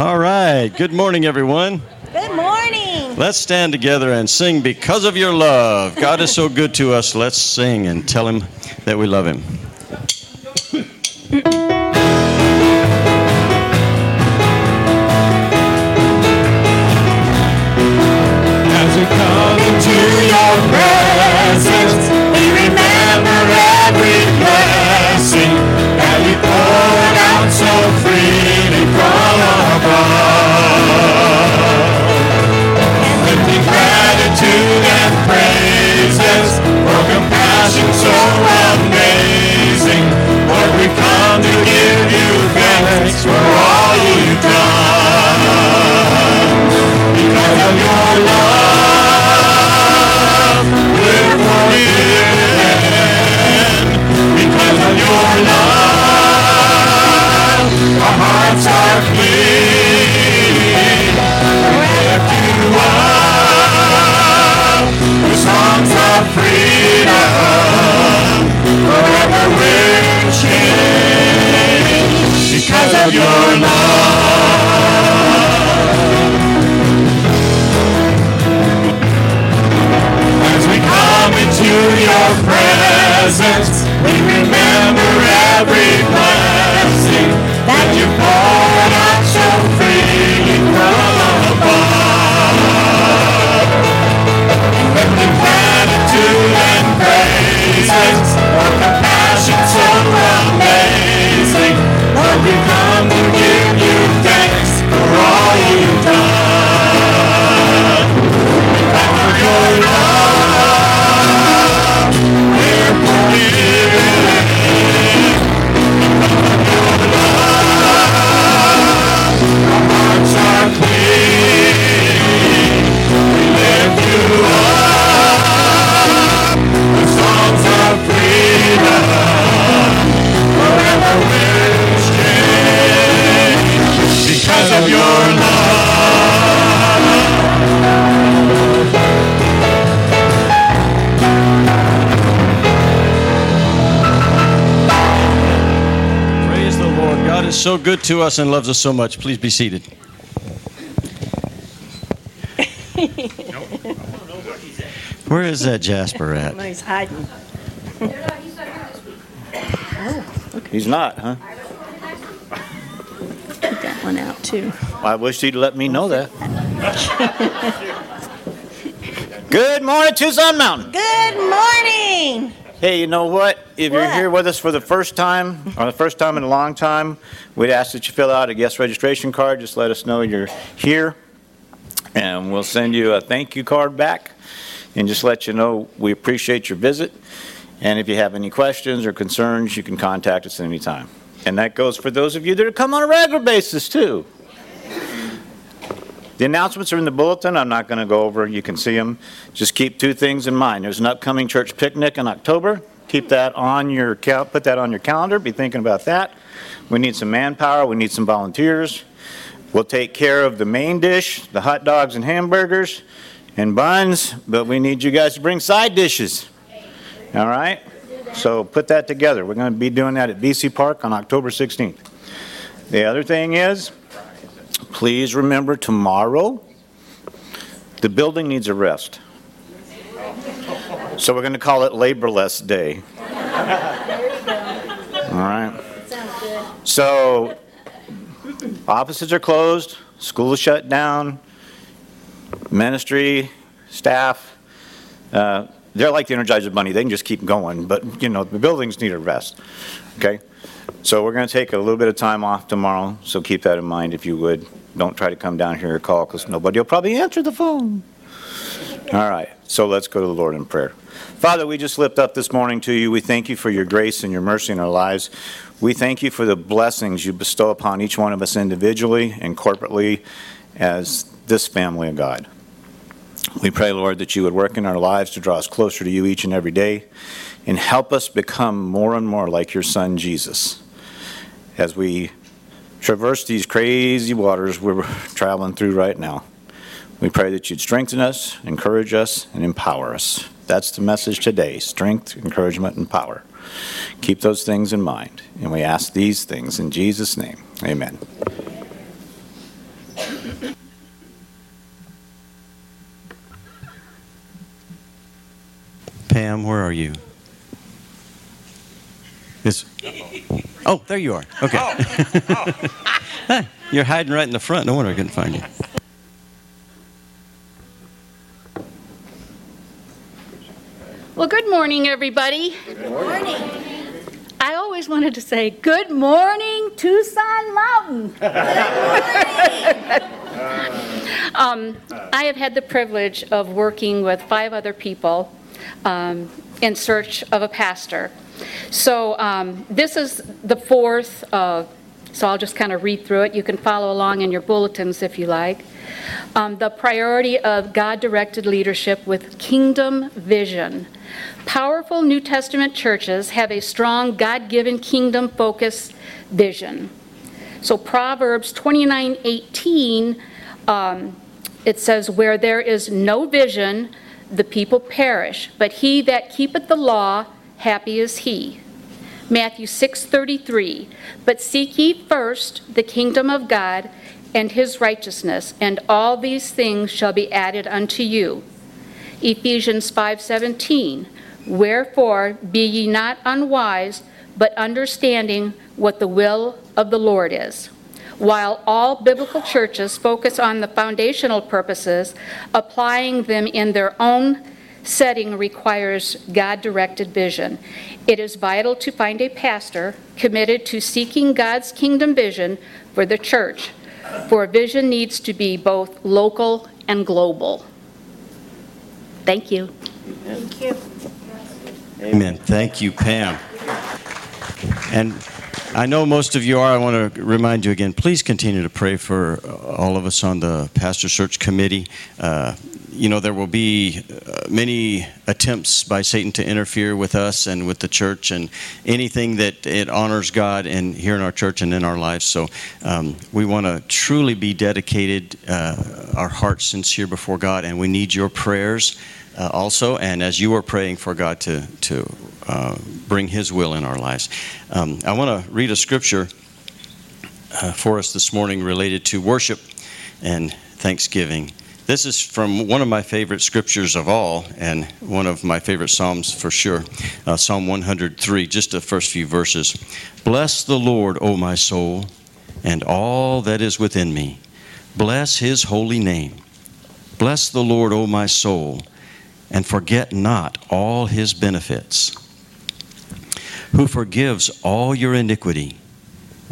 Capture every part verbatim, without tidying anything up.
All right. Good morning, everyone. Good morning. Let's stand together and sing Because of Your Love. God is so good to us. Let's sing and tell him that we love him. As we come into your presence, we remember every blessing that you poured out so freely from above. Lifting gratitude and praises for compassion so amazing. Lord, we come to give you thanks for all you've done. Because of your love, we're forgiven. Because of your love, our hearts are clean. We lift you up with songs of freedom. Forever we're changed because of your love. To your presence, we remember every blessing that you poured out so freely from above. And with the gratitude and praises for compassion so amazing, Lord, we come to give you thanks for all you've done. Because of your love, because of your love. Praise the Lord. God is so good to us and loves us so much. Please be seated. Where is that Jasper at? No, he's hiding. Oh, okay. He's not, huh? Out too. Well, I wish he'd let me know that. Good morning, Tucson Mountain. Good morning. Hey, you know what? If what? you're here with us for the first time, or the first time in a long time, we'd ask that you fill out a guest registration card. Just let us know you're here, and we'll send you a thank you card back, and just let you know we appreciate your visit. And if you have any questions or concerns, you can contact us at any time. And that goes for those of you that come on a regular basis, too. The announcements are in the bulletin. I'm not going to go over. You can see them. Just keep two things in mind. There's an upcoming church picnic in October. Keep that on your cal- put that on your calendar. Be thinking about that. We need some manpower. We need some volunteers. We'll take care of the main dish, the hot dogs and hamburgers and buns, but we need you guys to bring side dishes. All right? So put that together. We're going to be doing that at B C Park on October sixteenth. The other thing is, please remember tomorrow, the building needs a rest. So we're going to call it Laborless Day. All right. So offices are closed, school is shut down, ministry, staff, uh, they're like the Energizer Bunny. They can just keep going, but, you know, the buildings need a rest, okay? So we're going to take a little bit of time off tomorrow, so keep that in mind if you would. Don't try to come down here or call because nobody will probably answer the phone. All right, so let's go to the Lord in prayer. Father, we just lift up this morning to you. We thank you for your grace and your mercy in our lives. We thank you for the blessings you bestow upon each one of us individually and corporately as this family of God. We pray, Lord, that you would work in our lives to draw us closer to you each and every day and help us become more and more like your son, Jesus. As we traverse these crazy waters we're traveling through right now, we pray that you'd strengthen us, encourage us, and empower us. That's the message today, strength, encouragement, and power. Keep those things in mind, and we ask these things in Jesus' name. Amen. Pam, where are you? This. Oh, there you are. Okay. Oh. Oh. You're hiding right in the front. No wonder I couldn't find you. Well, good morning, everybody. Good morning. Good morning. I always wanted to say, good morning, Tucson Mountain. Good morning. um, I have had the privilege of working with five other people um, in search of a pastor. So um, this is the fourth, uh, so I'll just kind of read through it. You can follow along in your bulletins if you like. Um, the priority of God-directed leadership with kingdom vision. Powerful New Testament churches have a strong God-given kingdom-focused vision. So Proverbs twenty-nine eighteen, um, it says, where there is no vision, the people perish, but he that keepeth the law, happy is he. Matthew six thirty-three, but seek ye first the kingdom of God and his righteousness, and all these things shall be added unto you. Ephesians five seventeen, wherefore be ye not unwise, but understanding what the will of the Lord is. While all biblical churches focus on the foundational purposes, applying them in their own setting requires God-directed vision. It is vital to find a pastor committed to seeking God's kingdom vision for the church, for vision needs to be both local and global. Thank you. Thank you. Amen. Thank you, Pam. And I know most of you are. I want to remind you again, please continue to pray for all of us on the Pastor Search Committee. Uh, you know, there will be uh, many attempts by Satan to interfere with us and with the church and anything that it honors God and here in our church and in our lives. So um, we want to truly be dedicated, uh, our hearts sincere before God, and we need your prayers uh, also. And as you are praying for God to, to uh, bring his will in our lives. Um, I want to read a scripture uh, for us this morning related to worship and thanksgiving. This is from one of my favorite scriptures of all, and one of my favorite psalms for sure, uh, Psalm one hundred three, just the first few verses. Bless the Lord, O my soul, and all that is within me. Bless his holy name. Bless the Lord, O my soul, and forget not all his benefits, who forgives all your iniquity,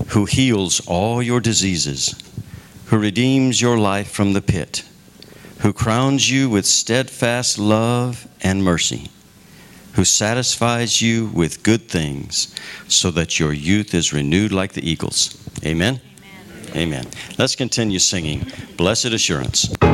who heals all your diseases, who redeems your life from the pit, who crowns you with steadfast love and mercy, who satisfies you with good things so that your youth is renewed like the eagles. Amen? Amen. Amen. Let's continue singing Blessed Assurance. Blessed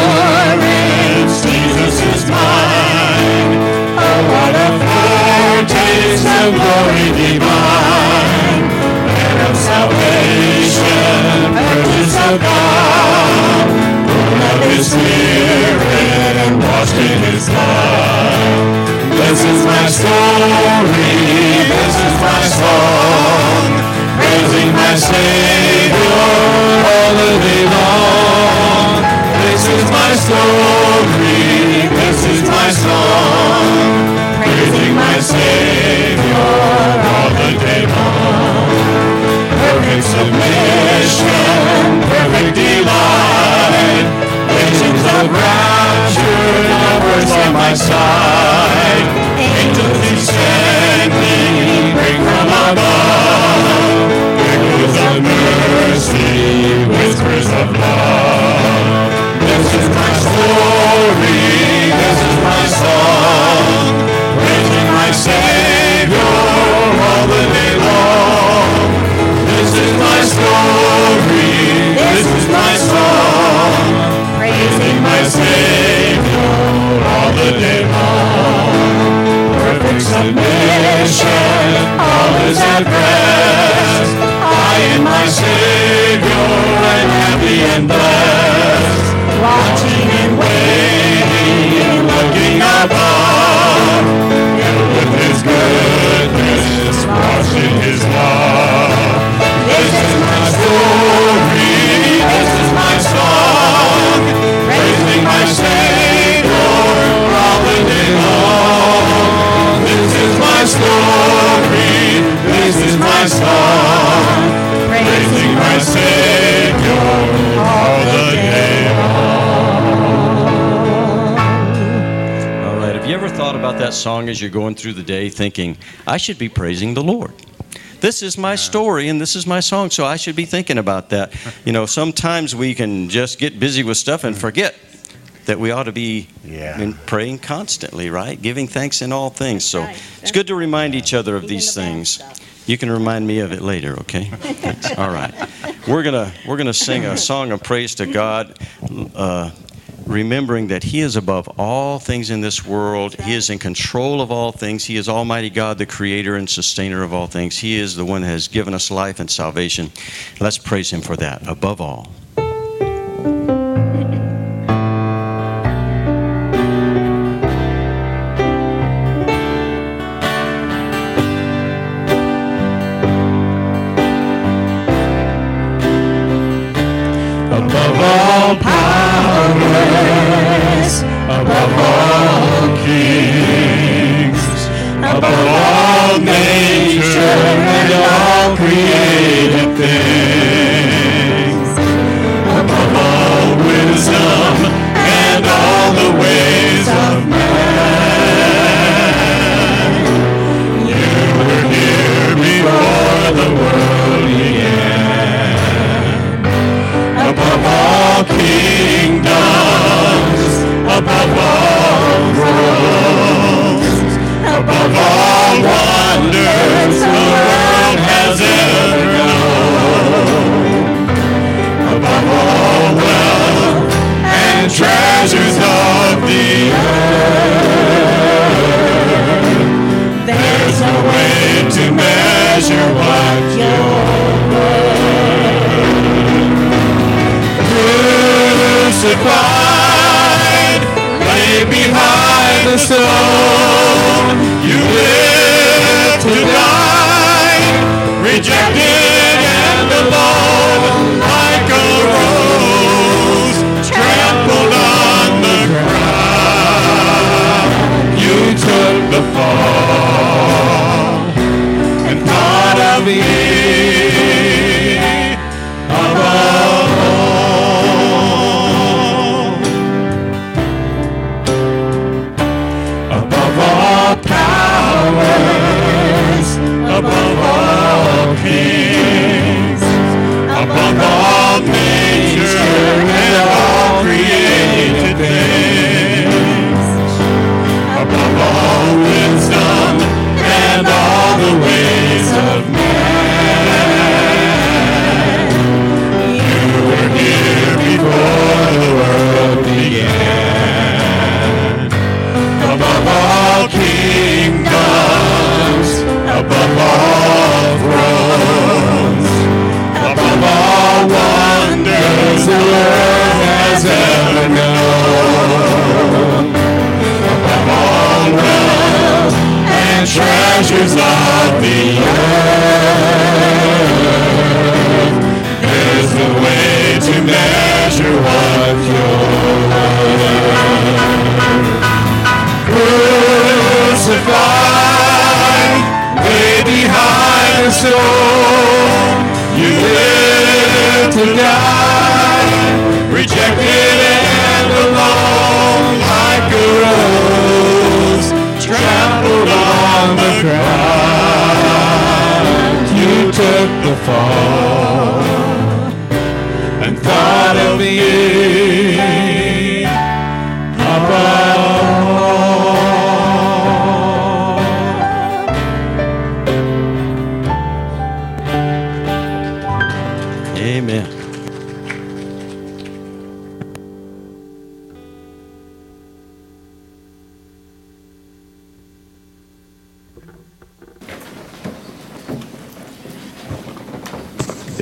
Assurance, Jesus is mine. Oh, what a foretaste of glory divine, and of salvation, purchase of God, born of his Spirit and washed in his blood. This is my story, this is my song, praising my Savior all the day long. This is my story, this is my song, praising my Savior all the day long. Perfect submission, perfect delight, visions of rapture, lovers at my side. Angels descending, bring from above, echoes of mercy, whispers of love. This is my story, this is my song, praising my Savior all the day long. This is my story, this is my song, praising my Savior all the day long. Perfect submission, all is at rest, I and my Savior am happy and blessed. Watching and waiting and looking above, filled with his goodness, washed in his love. my song, praising my Savior all the day long. All right, have you ever thought about that song as you're going through the day thinking, I should be praising the Lord? This is my story and this is my song, so I should be thinking about that. You know, sometimes we can just get busy with stuff and forget that we ought to be yeah. praying constantly, right? Giving thanks in all things. So right. It's good to remind each other of Even these the things. Stuff. You can remind me of it later, okay? All right. We're gonna we're gonna sing a song of praise to God, uh, remembering that He is above all things in this world. He is in control of all things. He is Almighty God, the Creator and Sustainer of all things. He is the one that has given us life and salvation. Let's praise Him for that above all.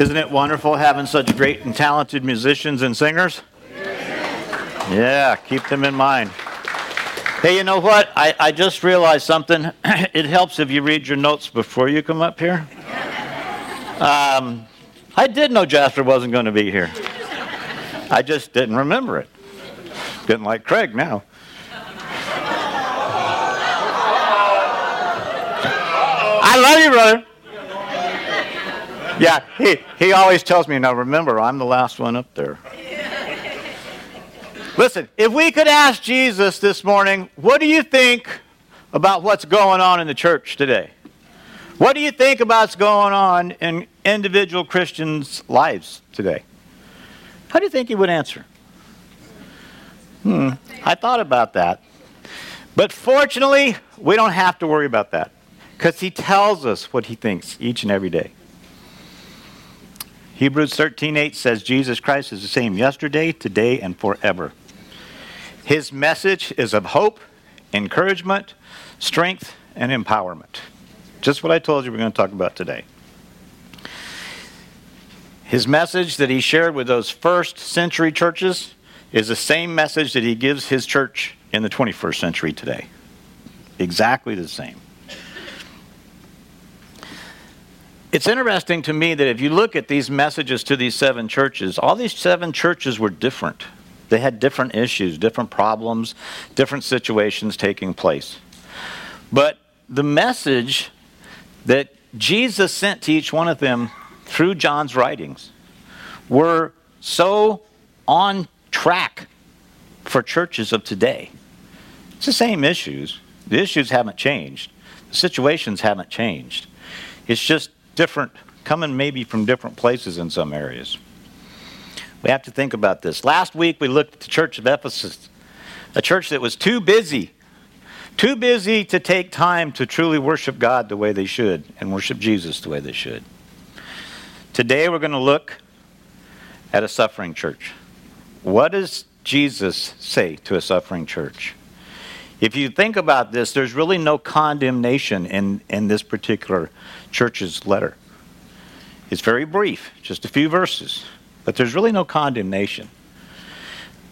Isn't it wonderful having such great and talented musicians and singers? Yeah, yeah, keep them in mind. Hey, you know what? I, I just realized something. It helps if you read your notes before you come up here. Um, I did know Jasper wasn't going to be here. I just didn't remember it. Didn't like Craig now. I love you, brother. Yeah, he, he always tells me, now remember, I'm the last one up there. Listen, if we could ask Jesus this morning, what do you think about what's going on in the church today? What do you think about what's going on in individual Christians' lives today? How do you think he would answer? Hmm, I thought about that. But fortunately, we don't have to worry about that, because he tells us what he thinks each and every day. Hebrews thirteen eight says, Jesus Christ is the same yesterday, today, and forever. His message is of hope, encouragement, strength, and empowerment. Just what I told you we're going to talk about today. His message that he shared with those first century churches is the same message that he gives his church in the twenty-first century today. Exactly the same. It's interesting to me that if you look at these messages to these seven churches, all these seven churches were different. They had different issues, different problems, different situations taking place. But the message that Jesus sent to each one of them through John's writings were so on track for churches of today. It's the same issues. The issues haven't changed. The situations haven't changed. It's just different, coming maybe from different places in some areas. We have to think about this. Last week we looked at the church of Ephesus, a church that was too busy, too busy to take time to truly worship God the way they should and worship Jesus the way they should. Today we're going to look at a suffering church. What does Jesus say to a suffering church? If you think about this, there's really no condemnation in, in this particular church's letter. It's very brief, just a few verses, but there's really no condemnation.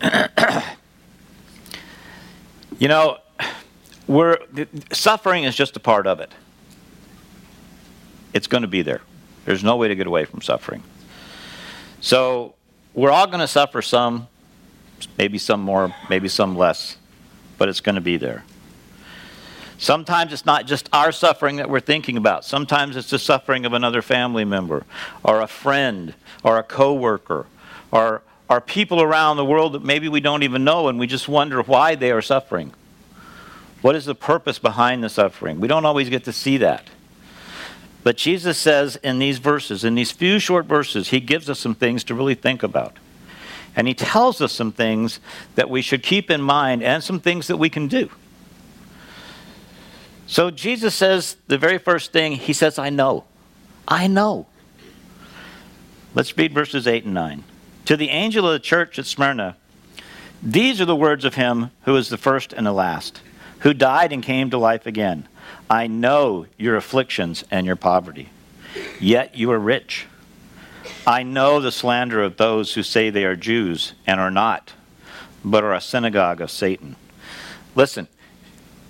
You know, we're, suffering is just a part of it. It's going to be there. There's no way to get away from suffering. So we're all going to suffer some, maybe some more, maybe some less, but it's going to be there. Sometimes it's not just our suffering that we're thinking about. Sometimes it's the suffering of another family member or a friend or a coworker or, or people around the world that maybe we don't even know, and we just wonder why they are suffering. What is the purpose behind the suffering? We don't always get to see that. But Jesus says in these verses, in these few short verses, he gives us some things to really think about. And he tells us some things that we should keep in mind and some things that we can do. So Jesus says the very first thing, he says, I know. I know. Let's read verses eight and nine. To the angel of the church at Smyrna, these are the words of him who is the first and the last, who died and came to life again. I know your afflictions and your poverty, yet you are rich. I know the slander of those who say they are Jews and are not, but are a synagogue of Satan. Listen,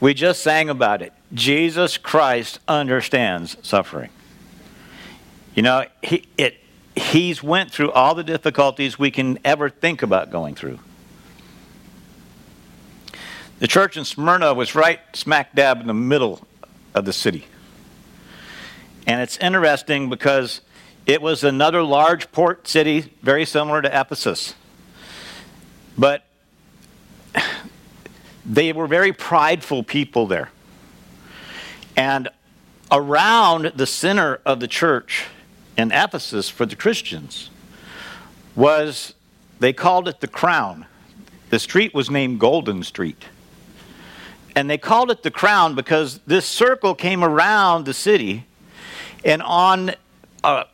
we just sang about it. Jesus Christ understands suffering. You know, he, it, he's went through all the difficulties we can ever think about going through. The church in Smyrna was right smack dab in the middle of the city. And it's interesting because it was another large port city, very similar to Ephesus. But they were very prideful people there. And around the center of the church in Ephesus for the Christians was, they called it the Crown. The street was named Golden Street. And they called it the Crown because this circle came around the city, and on uh,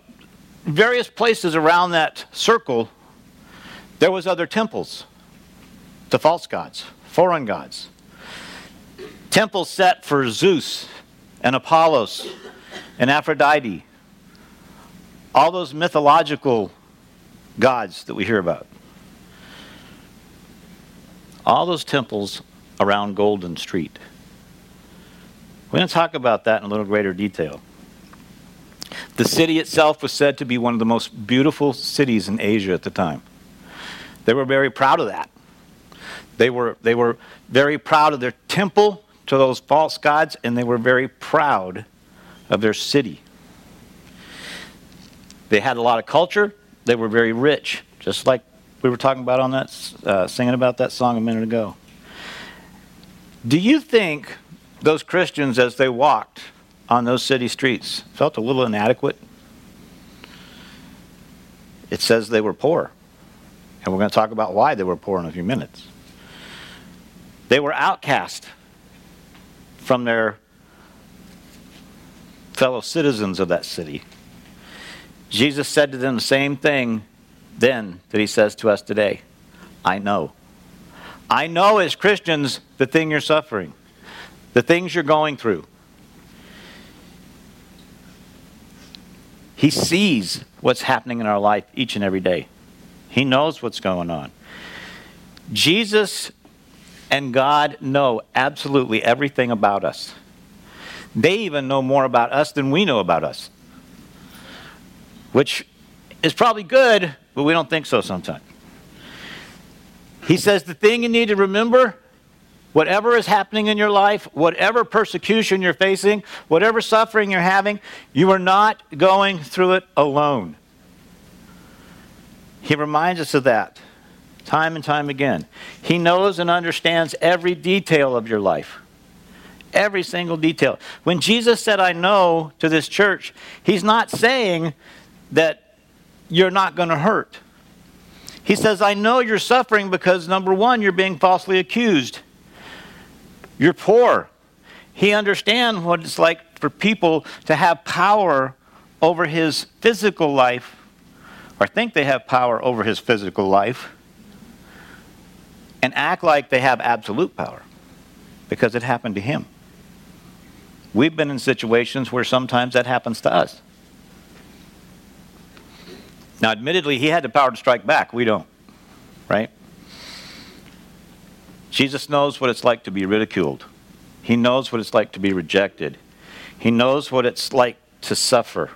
various places around that circle, there was other temples to false gods, foreign gods. Temples set for Zeus and Apollos and Aphrodite, all those mythological gods that we hear about. All those temples around Golden Street. We're going to talk about that in a little greater detail. The city itself was said to be one of the most beautiful cities in Asia at the time. They were very proud of that. They were, they were very proud of their temple to those false gods, and they were very proud of their city. They had a lot of culture. They were very rich, just like we were talking about on that, uh, singing about that song a minute ago. Do you think those Christians, as they walked on those city streets, felt a little inadequate? It says they were poor. And we're going to talk about why they were poor in a few minutes. They were outcast from their fellow citizens of that city. Jesus said to them the same thing then that he says to us today. I know. I know as Christians the thing you're suffering, the things you're going through. He sees what's happening in our life each and every day. He knows what's going on. Jesus and God know absolutely everything about us. They even know more about us than we know about us, which is probably good, but we don't think so sometimes. He says the thing you need to remember, whatever is happening in your life, whatever persecution you're facing, whatever suffering you're having, you are not going through it alone. He reminds us of that time and time again. He knows and understands every detail of your life. Every single detail. When Jesus said, I know, to this church, he's not saying that you're not going to hurt. He says, I know you're suffering because, number one, you're being falsely accused. You're poor. He understands what it's like for people to have power over his physical life, or think they have power over his physical life, and act like they have absolute power because it happened to him. We've been in situations where sometimes that happens to us. Now, admittedly, he had the power to strike back. We don't, right? Jesus knows what it's like to be ridiculed. He knows what it's like to be rejected. He knows what it's like to suffer.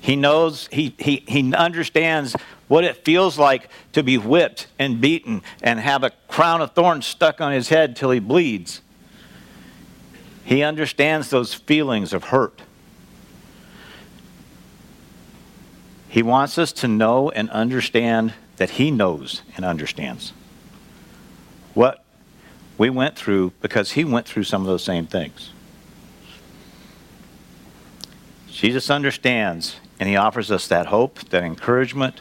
He knows, he he he understands what it feels like to be whipped and beaten and have a crown of thorns stuck on his head till he bleeds. He understands those feelings of hurt. He wants us to know and understand that he knows and understands what we went through, because he went through some of those same things. Jesus understands, and he offers us that hope, that encouragement,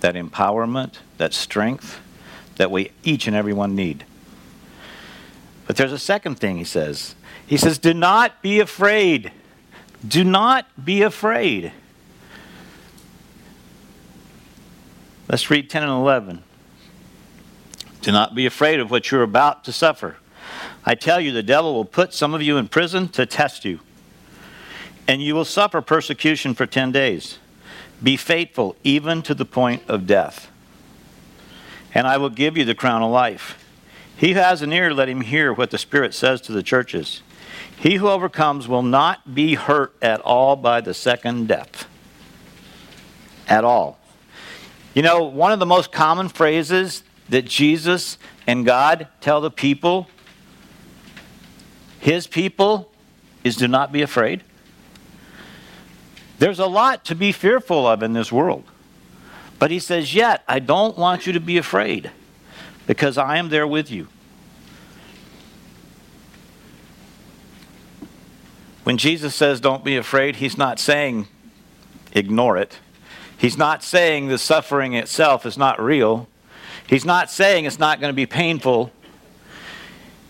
that empowerment, that strength that we each and every one need. But there's a second thing he says. He says, do not be afraid. Do not be afraid. Let's read ten and eleven. Do not be afraid of what you're about to suffer. I tell you, the devil will put some of you in prison to test you, and you will suffer persecution for ten days. Be faithful even to the point of death, and I will give you the crown of life. He who has an ear, let him hear what the Spirit says to the churches. He who overcomes will not be hurt at all by the second death. At all. You know, one of the most common phrases that Jesus and God tell the people, his people, is do not be afraid. There's a lot to be fearful of in this world. But he says, yet, I don't want you to be afraid, because I am there with you. When Jesus says, don't be afraid, he's not saying, ignore it. He's not saying the suffering itself is not real. He's not saying it's not going to be painful.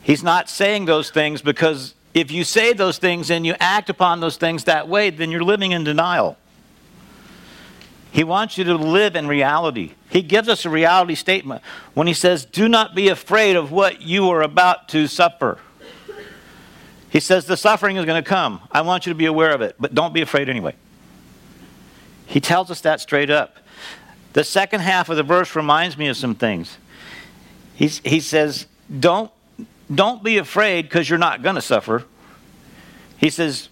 He's not saying those things, because if you say those things and you act upon those things that way, then you're living in denial. He wants you to live in reality. He gives us a reality statement when he says, do not be afraid of what you are about to suffer. He says, the suffering is going to come. I want you to be aware of it, but don't be afraid anyway. He tells us that straight up. The second half of the verse reminds me of some things. He's, he says, don't Don't be afraid because you're not going to suffer. He says,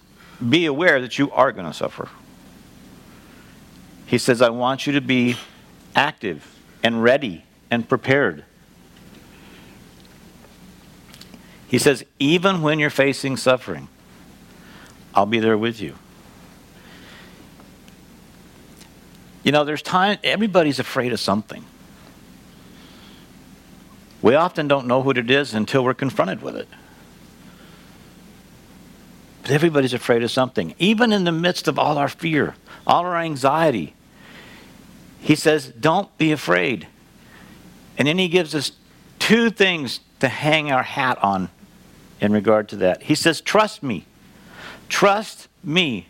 be aware that you are going to suffer. He says, I want you to be active and ready and prepared. He says, even when you're facing suffering, I'll be there with you. You know, there's time, everybody's afraid of something. We often don't know what it is until we're confronted with it. But everybody's afraid of something. Even in the midst of all our fear, all our anxiety, he says, don't be afraid. And then he gives us two things to hang our hat on in regard to that. He says, trust me. Trust me.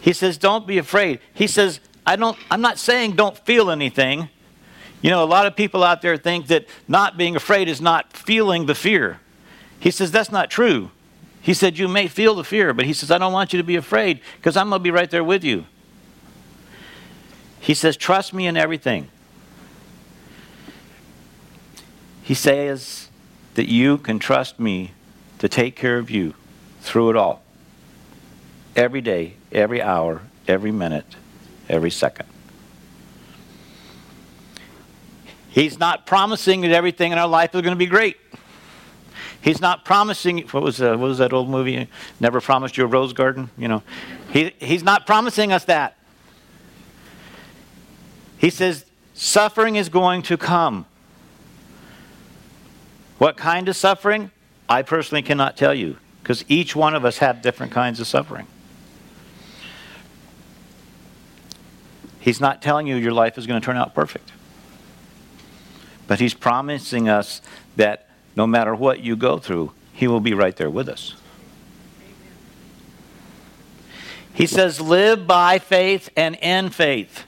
He says, don't be afraid. He says, I don't, I'm not saying don't feel anything. You know, a lot of people out there think that not being afraid is not feeling the fear. He says, that's not true. He said, you may feel the fear, but he says, I don't want you to be afraid because I'm going to be right there with you. He says, trust me in everything. He says that you can trust me to take care of you through it all. Every day, every hour, every minute, every second. He's not promising that everything in our life is going to be great. He's not promising, what was uh, what was that old movie? Never Promised You a Rose Garden, you know. He he's not promising us that. He says, suffering is going to come. What kind of suffering? I personally cannot tell you, because each one of us have different kinds of suffering. He's not telling you your life is going to turn out perfect. But he's promising us that no matter what you go through, he will be right there with us. He says, live by faith and in faith.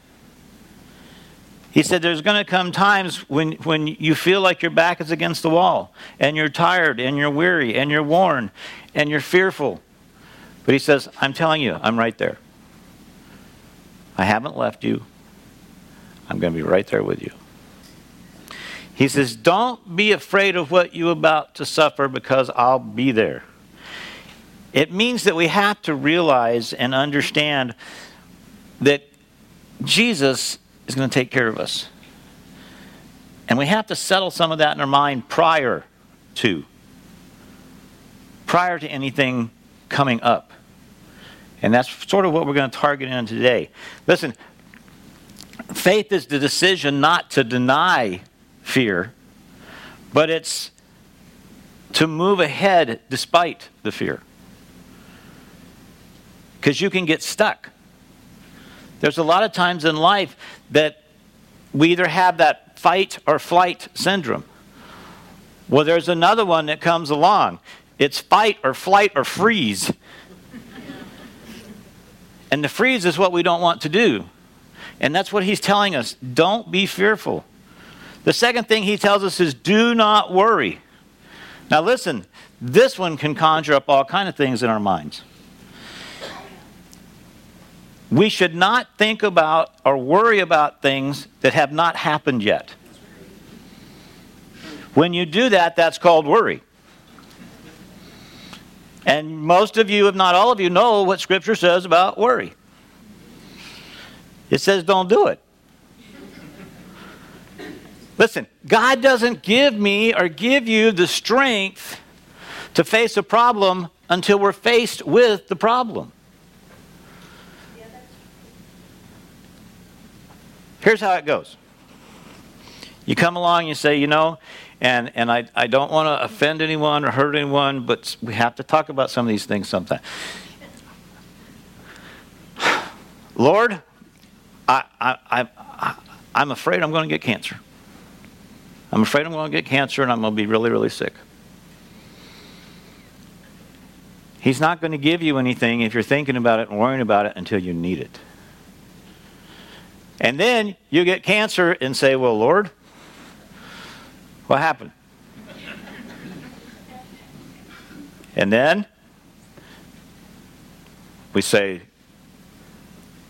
He said, there's going to come times when, when you feel like your back is against the wall, and you're tired, and you're weary, and you're worn, and you're fearful. But he says, I'm telling you, I'm right there. I haven't left you. I'm going to be right there with you. He says, don't be afraid of what you're about to suffer, because I'll be there. It means that we have to realize and understand that Jesus is going to take care of us. And we have to settle some of that in our mind prior to. Prior to anything coming up. And that's sort of what we're going to target in today. Listen, faith is the decision not to deny fear, but it's to move ahead despite the fear. Because you can get stuck. There's a lot of times in life that we either have that fight or flight syndrome. Well, there's another one that comes along. It's fight or flight or freeze. And the freeze is what we don't want to do. And that's what he's telling us. Don't be fearful. The second thing he tells us is do not worry. Now listen, this one can conjure up all kinds of things in our minds. We should not think about or worry about things that have not happened yet. When you do that, that's called worry. And most of you, if not all of you, know what Scripture says about worry. It says don't do it. Listen, God doesn't give me or give you the strength to face a problem until we're faced with the problem. Here's how it goes. You come along, you say, you know, and, and I, I don't want to offend anyone or hurt anyone, but we have to talk about some of these things sometime. Lord, I, I, I, I, I'm afraid I'm going to get cancer. I'm afraid I'm going to get cancer and I'm going to be really, really sick. He's not going to give you anything if you're thinking about it and worrying about it until you need it. And then you get cancer and say, well, Lord, what happened? And then we say,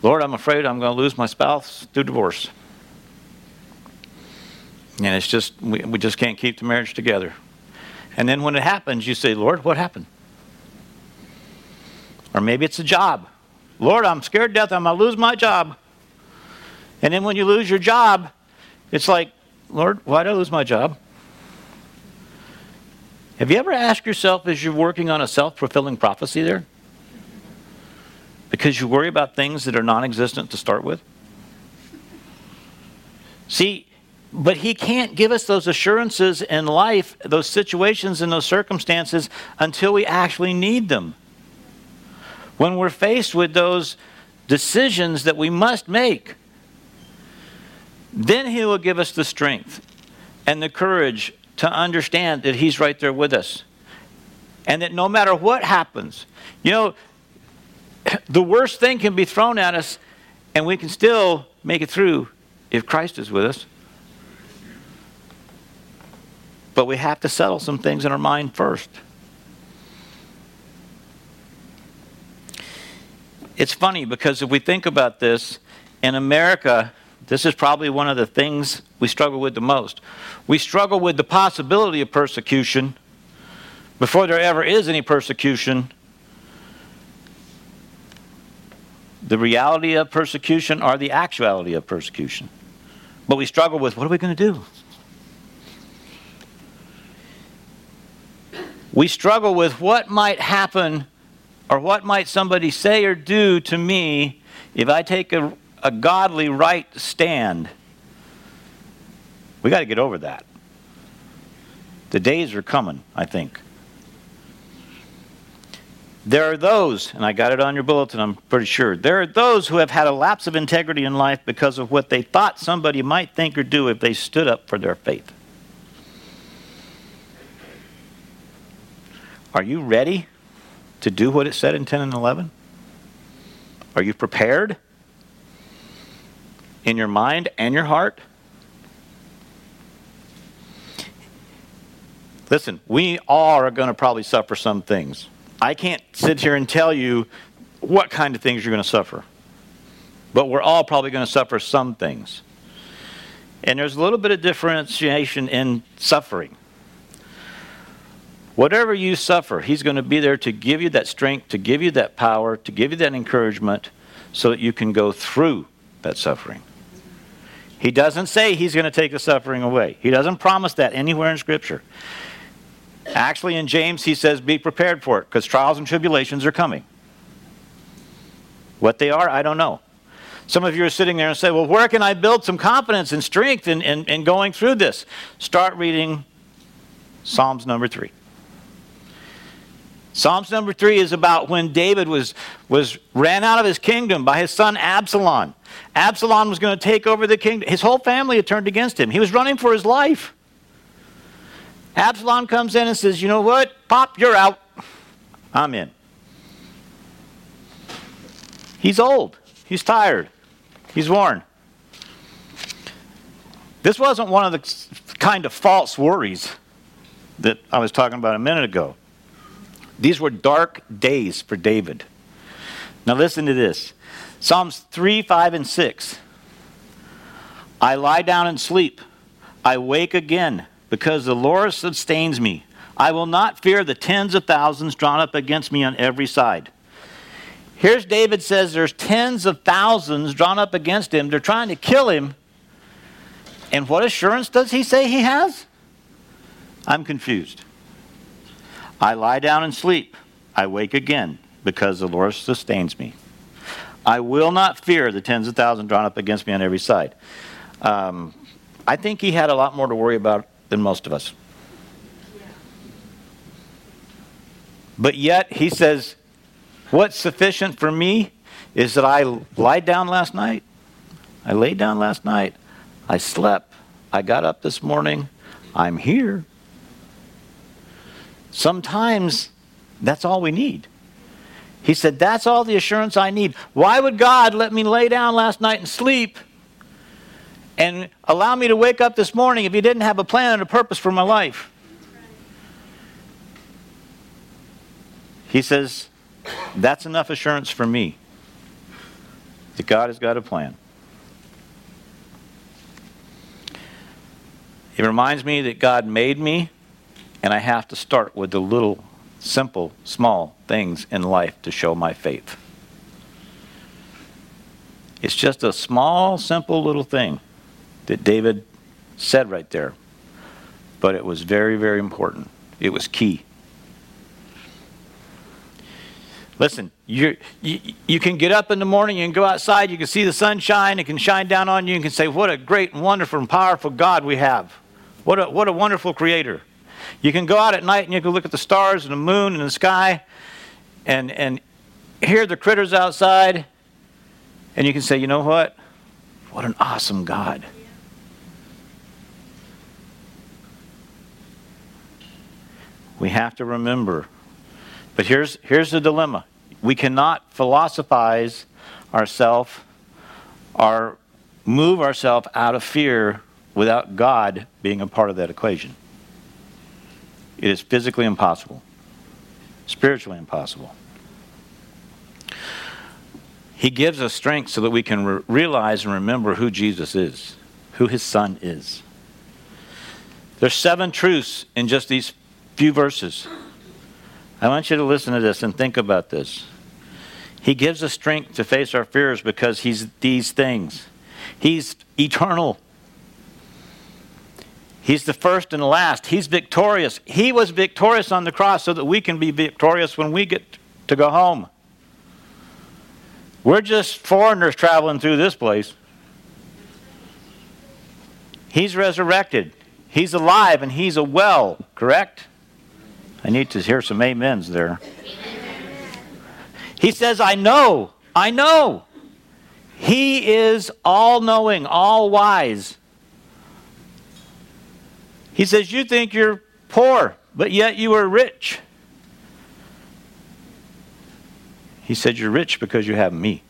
Lord, I'm afraid I'm going to lose my spouse through divorce. And it's just, we, we just can't keep the marriage together. And then when it happens, you say, Lord, what happened? Or maybe it's a job. Lord, I'm scared to death. I'm going to lose my job. And then when you lose your job, it's like, Lord, why did I lose my job? Have you ever asked yourself as you're working on a self-fulfilling prophecy there? Because you worry about things that are non-existent to start with? See, but he can't give us those assurances in life, those situations and those circumstances until we actually need them. When we're faced with those decisions that we must make, then he will give us the strength and the courage to understand that he's right there with us. And that no matter what happens, you know, the worst thing can be thrown at us and we can still make it through if Christ is with us. But we have to settle some things in our mind first. It's funny because if we think about this, in America, this is probably one of the things we struggle with the most. We struggle with the possibility of persecution before there ever is any persecution. The reality of persecution or the actuality of persecution. But we struggle with, what are we going to do? We struggle with what might happen or what might somebody say or do to me if I take a, a godly right stand. We got to get over that. The days are coming, I think. There are those, and I got it on your bulletin, I'm pretty sure. There are those who have had a lapse of integrity in life because of what they thought somebody might think or do if they stood up for their faith. Are you ready to do what it said in ten and eleven? Are you prepared in your mind and your heart? Listen, we all are going to probably suffer some things. I can't sit here and tell you what kind of things you're going to suffer. But we're all probably going to suffer some things. And there's a little bit of differentiation in suffering. Whatever you suffer, he's going to be there to give you that strength, to give you that power, to give you that encouragement so that you can go through that suffering. He doesn't say he's going to take the suffering away. He doesn't promise that anywhere in Scripture. Actually, in James, he says, be prepared for it because trials and tribulations are coming. What they are, I don't know. Some of you are sitting there and say, well, where can I build some confidence and strength in, in, in going through this? Start reading Psalms number three. Psalms number three is about when David was, was ran out of his kingdom by his son Absalom. Absalom was going to take over the kingdom. His whole family had turned against him. He was running for his life. Absalom comes in and says, you know what? Pop, you're out. I'm in. He's old. He's tired. He's worn. This wasn't one of the kind of false worries that I was talking about a minute ago. These were dark days for David. Now listen to this. Psalms three, five, and six. I lie down and sleep. I wake again because the Lord sustains me. I will not fear the tens of thousands drawn up against me on every side. Here's David says there's tens of thousands drawn up against him. They're trying to kill him. And what assurance does he say he has? I'm confused. I lie down and sleep. I wake again because the Lord sustains me. I will not fear the tens of thousands drawn up against me on every side. Um, I think he had a lot more to worry about than most of us. Yeah. But yet he says, what's sufficient for me is that I lied down last night. I laid down last night. I slept. I got up this morning. I'm here. Sometimes that's all we need. He said, that's all the assurance I need. Why would God let me lay down last night and sleep and allow me to wake up this morning if he didn't have a plan and a purpose for my life? He says, that's enough assurance for me that God has got a plan. It reminds me that God made me. And I have to start with the little, simple, small things in life to show my faith. It's just a small, simple little thing that David said right there. But it was very, very important. It was key. Listen, you, you can get up in the morning, you can go outside, you can see the sunshine, it can shine down on you, and can say, what a great and wonderful and powerful God we have. What a, what a wonderful creator. You can go out at night and you can look at the stars and the moon and the sky and, and hear the critters outside, and you can say, you know what? What an awesome God. We have to remember. But here's here's the dilemma. We cannot philosophize ourselves or move ourselves out of fear without God being a part of that equation. It is physically impossible. Spiritually impossible. He gives us strength so that we can re- realize and remember who Jesus is, who his son is. There's seven truths in just these few verses. I want you to listen to this and think about this. He gives us strength to face our fears because he's these things. He's eternal. He's the first and the last. He's victorious. He was victorious on the cross so that we can be victorious when we get to go home. We're just foreigners traveling through this place. He's resurrected. He's alive and he's a well, correct? I need to hear some amens there. He says, I know, I know. He is all-knowing, all-wise. He says, you think you're poor, but yet you are rich. He said, you're rich because you have me.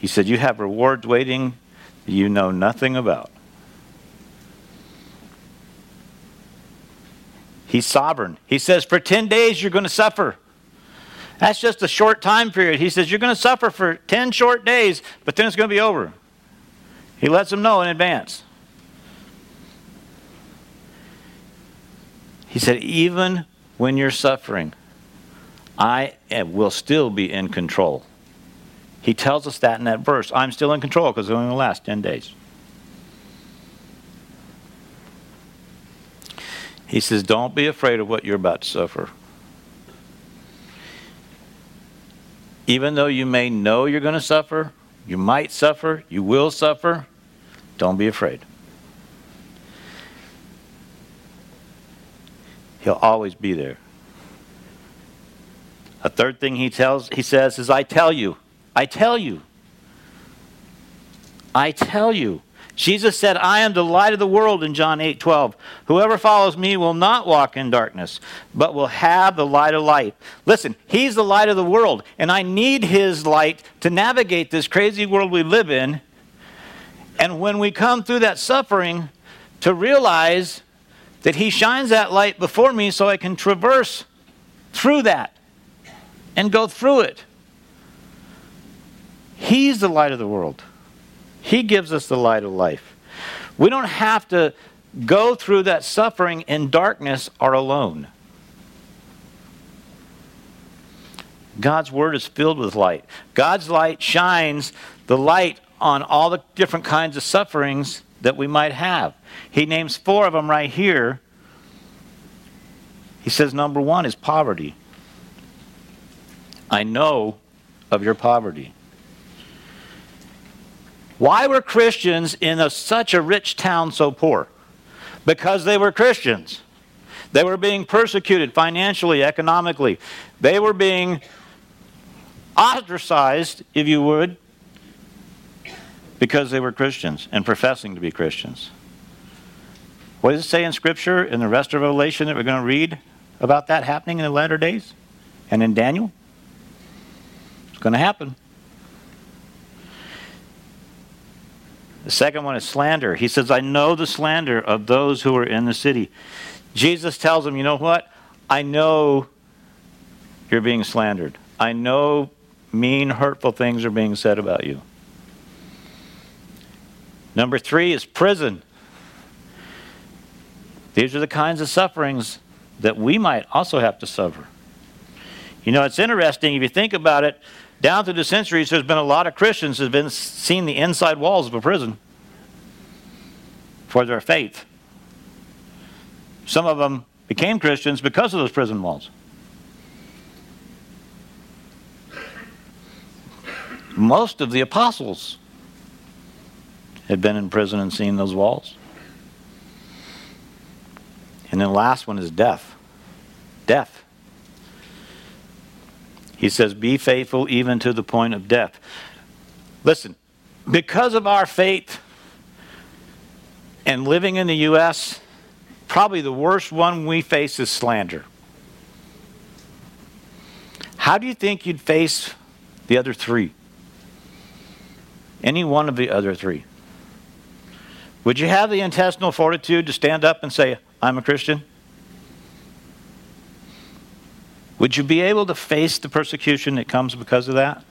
He said, you have rewards waiting that you know nothing about. He's sovereign. He says, for ten days you're going to suffer. That's just a short time period. He says, you're going to suffer for ten short days, but then it's going to be over. He lets them know in advance. He said, even when you're suffering, I will still be in control. He tells us that in that verse. I'm still in control because it only lasts ten days. He says, don't be afraid of what you're about to suffer. Even though you may know you're going to suffer, you might suffer, you will suffer, don't be afraid. He'll always be there. A third thing he tells, he says, is I tell you, I tell you, I tell you. Jesus said, I am the light of the world in John eight twelve. Whoever follows me will not walk in darkness, but will have the light of life. Listen, he's the light of the world, and I need his light to navigate this crazy world we live in. And when we come through that suffering, to realize that he shines that light before me so I can traverse through that. And go through it. He's the light of the world. He gives us the light of life. We don't have to go through that suffering in darkness or alone. God's word is filled with light. God's light shines the light on all the different kinds of sufferings that we might have. He names four of them right here. He says number one is poverty. I know of your poverty. Why were Christians in a, such a rich town so poor? Because they were Christians. They were being persecuted financially, economically. They were being ostracized, if you would, because they were Christians and professing to be Christians. What does it say in Scripture in the rest of Revelation that we're going to read about that happening in the latter days and in Daniel? It's going to happen. The second one is slander. He says, I know the slander of those who are in the city. Jesus tells them, you know what? I know you're being slandered. I know mean, hurtful things are being said about you. Number three is prison. These are the kinds of sufferings that we might also have to suffer. You know, it's interesting if you think about it. Down through the centuries, there's been a lot of Christians who have been seen the inside walls of a prison for their faith. Some of them became Christians because of those prison walls. Most of the apostles had been in prison and seen those walls. And then the last one is death. Death. He says, be faithful even to the point of death. Listen, because of our faith and living in the U S, probably the worst one we face is slander. How do you think you'd face the other three? Any one of the other three. Would you have the intestinal fortitude to stand up and say, I'm a Christian? Would you be able to face the persecution that comes because of that?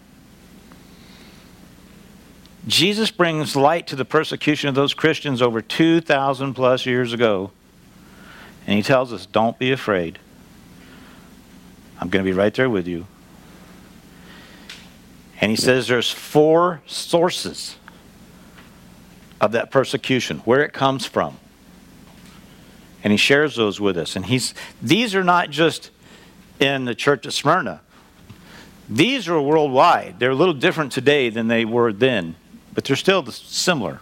Jesus brings light to the persecution of those Christians over two thousand plus years ago. And he tells us, don't be afraid. I'm going to be right there with you. And he says there's four sources of that persecution, where it comes from. And he shares those with us. And he's these are not just in the church of Smyrna. These are worldwide. They're a little different today than they were then, but they're still similar.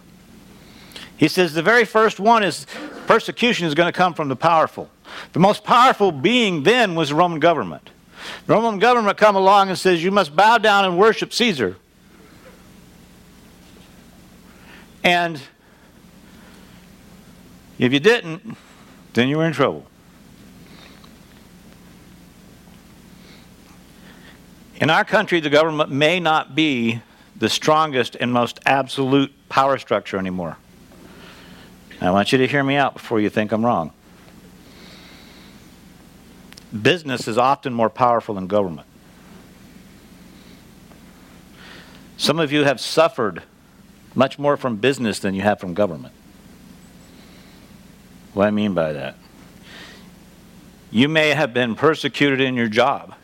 He says the very first one is persecution is going to come from the powerful. The most powerful being then was the Roman government. The Roman government come along and says, you must bow down and worship Caesar. And if you didn't, then you were in trouble. In our country, the government may not be the strongest and most absolute power structure anymore. I want you to hear me out before you think I'm wrong. Business is often more powerful than government. Some of you have suffered much more from business than you have from government. What do I mean by that? You may have been persecuted in your job.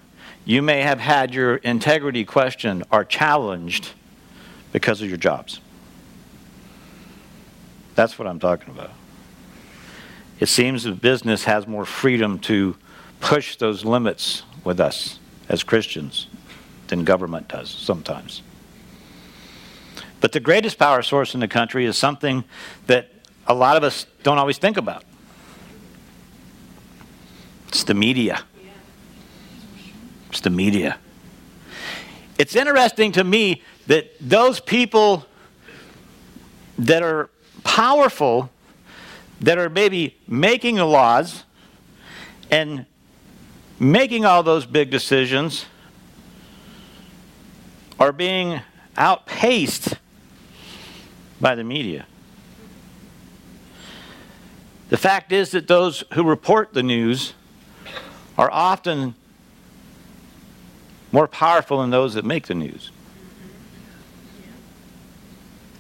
You may have had your integrity questioned or challenged because of your jobs. That's what I'm talking about. It seems that business has more freedom to push those limits with us as Christians than government does sometimes. But the greatest power source in the country is something that a lot of us don't always think about. It's the media. It's the media. It's interesting to me that those people that are powerful, that are maybe making the laws and making all those big decisions, are being outpaced by the media. The fact is that those who report the news are often more powerful than those that make the news.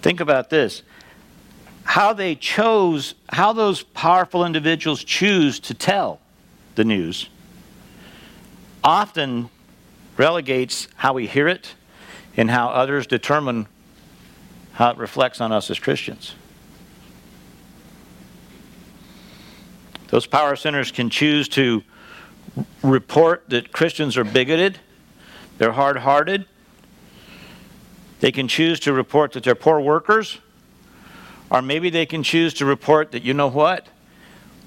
Think about this. How they chose, how those powerful individuals choose to tell the news often relegates how we hear it and how others determine how it reflects on us as Christians. Those power centers can choose to report that Christians are bigoted, they're hard-hearted. They can choose to report that they're poor workers, or maybe they can choose to report that, you know what?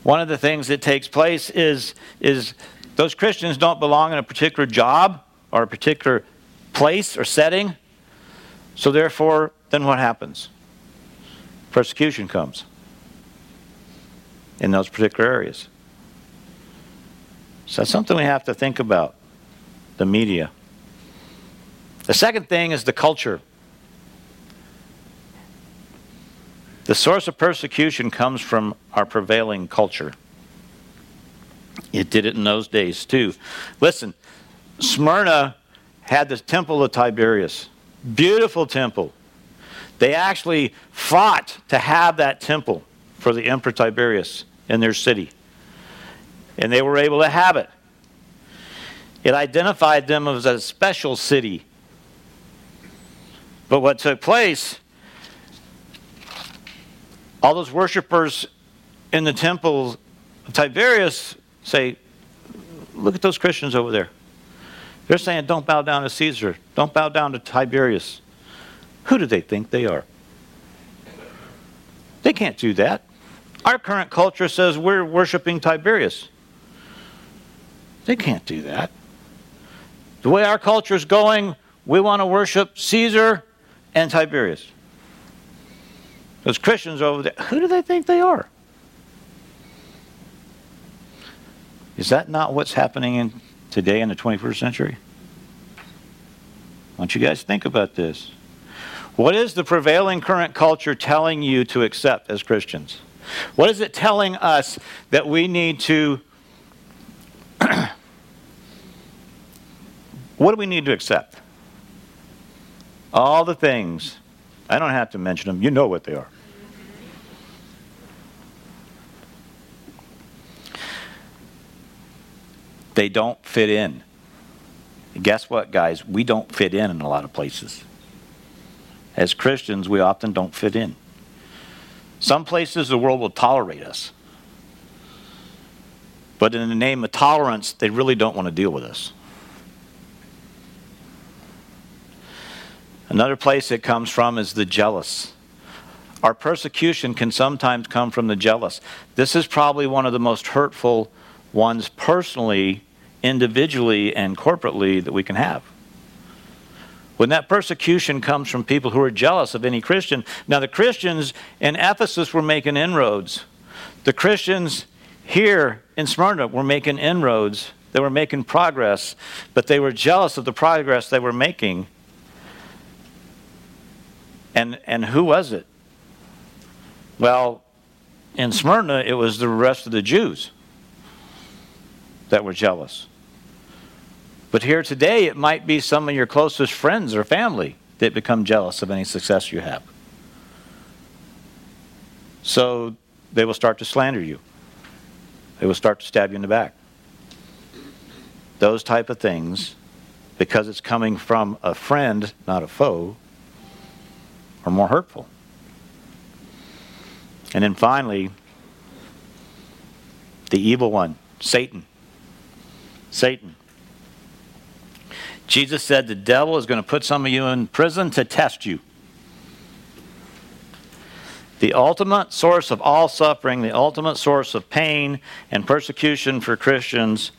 One of the things that takes place is, is those Christians don't belong in a particular job or a particular place or setting. So therefore, then what happens? Persecution comes in those particular areas. So that's something we have to think about, the media. The second thing is the culture. The source of persecution comes from our prevailing culture. It did it in those days too. Listen, Smyrna had the temple of Tiberius. Beautiful temple. They actually fought to have that temple for the Emperor Tiberius in their city. And they were able to have it. It identified them as a special city. But what took place, all those worshipers in the temple of Tiberius say, look at those Christians over there. They're saying, don't bow down to Caesar. Don't bow down to Tiberius. Who do they think they are? They can't do that. Our current culture says we're worshiping Tiberius. They can't do that. The way our culture is going, we want to worship Caesar and Tiberius. Those Christians over there, who do they think they are? Is that not what's happening in today in the twenty-first century? Why don't you guys think about this? What is the prevailing current culture telling you to accept as Christians? What is it telling us that we need to... What do we need to accept? All the things. I don't have to mention them. You know what they are. They don't fit in. And guess what, guys? We don't fit in in a lot of places. As Christians, we often don't fit in. Some places the world will tolerate us. But in the name of tolerance, they really don't want to deal with us. Another place it comes from is the jealous. Our persecution can sometimes come from the jealous. This is probably one of the most hurtful ones personally, individually, and corporately that we can have. When that persecution comes from people who are jealous of any Christian. Now the Christians in Ephesus were making inroads. The Christians here in Smyrna were making inroads. They were making progress, but they were jealous of the progress they were making. And and who was it? Well, in Smyrna, it was the rest of the Jews that were jealous. But here today, it might be some of your closest friends or family that become jealous of any success you have. So they will start to slander you. They will start to stab you in the back. Those type of things, because it's coming from a friend, not a foe, are more hurtful. And then finally, the evil one, Satan. Satan. Jesus said the devil is going to put some of you in prison to test you. The ultimate source of all suffering, the ultimate source of pain and persecution for Christians,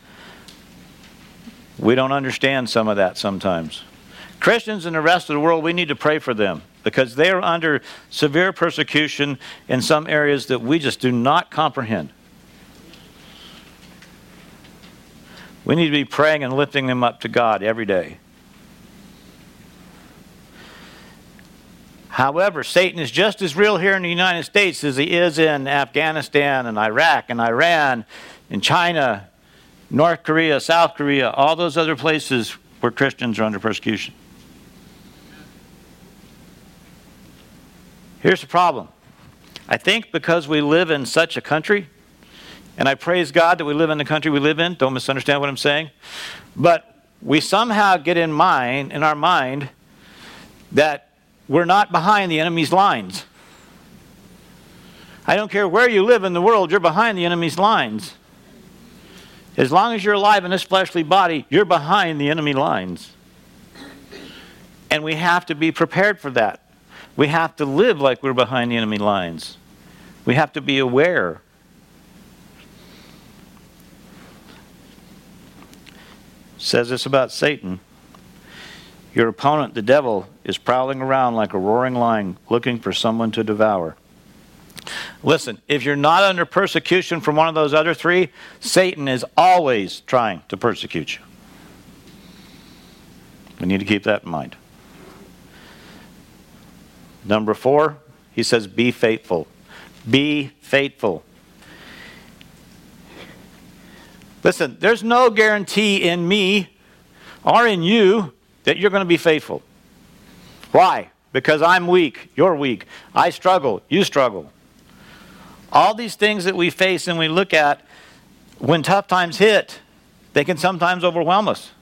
we don't understand some of that sometimes. Christians and the rest of the world, we need to pray for them, because they are under severe persecution in some areas that we just do not comprehend. We need to be praying and lifting them up to God every day. However, Satan is just as real here in the United States as he is in Afghanistan and Iraq and Iran and China, North Korea, South Korea, all those other places where Christians are under persecution. Here's the problem. I think because we live in such a country, and I praise God that we live in the country we live in. Don't misunderstand what I'm saying. But we somehow get in mind, in our mind, that we're not behind the enemy's lines. I don't care where you live in the world, you're behind the enemy's lines. As long as you're alive in this fleshly body, you're behind the enemy lines. And we have to be prepared for that. We have to live like we're behind the enemy lines. We have to be aware. It says this about Satan. Your opponent, the devil, is prowling around like a roaring lion looking for someone to devour. Listen, if you're not under persecution from one of those other three, Satan is always trying to persecute you. We need to keep that in mind. Number four, he says, be faithful. Be faithful. Listen, there's no guarantee in me or in you that you're going to be faithful. Why? Because I'm weak, you're weak. I struggle, you struggle. All these things that we face and we look at, when tough times hit, they can sometimes overwhelm us.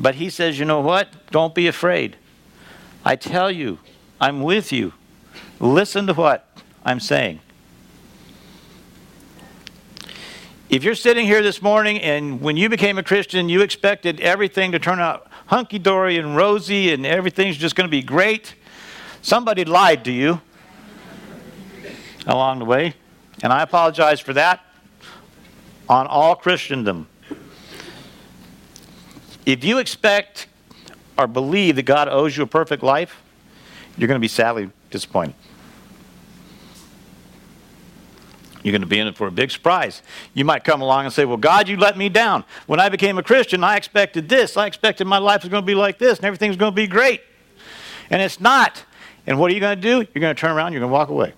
But he says, you know what? Don't be afraid. I tell you, I'm with you. Listen to what I'm saying. If you're sitting here this morning and when you became a Christian, you expected everything to turn out hunky-dory and rosy and everything's just going to be great. Somebody lied to you along the way. And I apologize for that on all Christendom. If you expect or believe that God owes you a perfect life, you're going to be sadly disappointed. You're going to be in it for a big surprise. You might come along and say, well, God, you let me down. When I became a Christian, I expected this. I expected my life was going to be like this, and everything's going to be great. And it's not. And what are you going to do? You're going to turn around, you're going to walk away.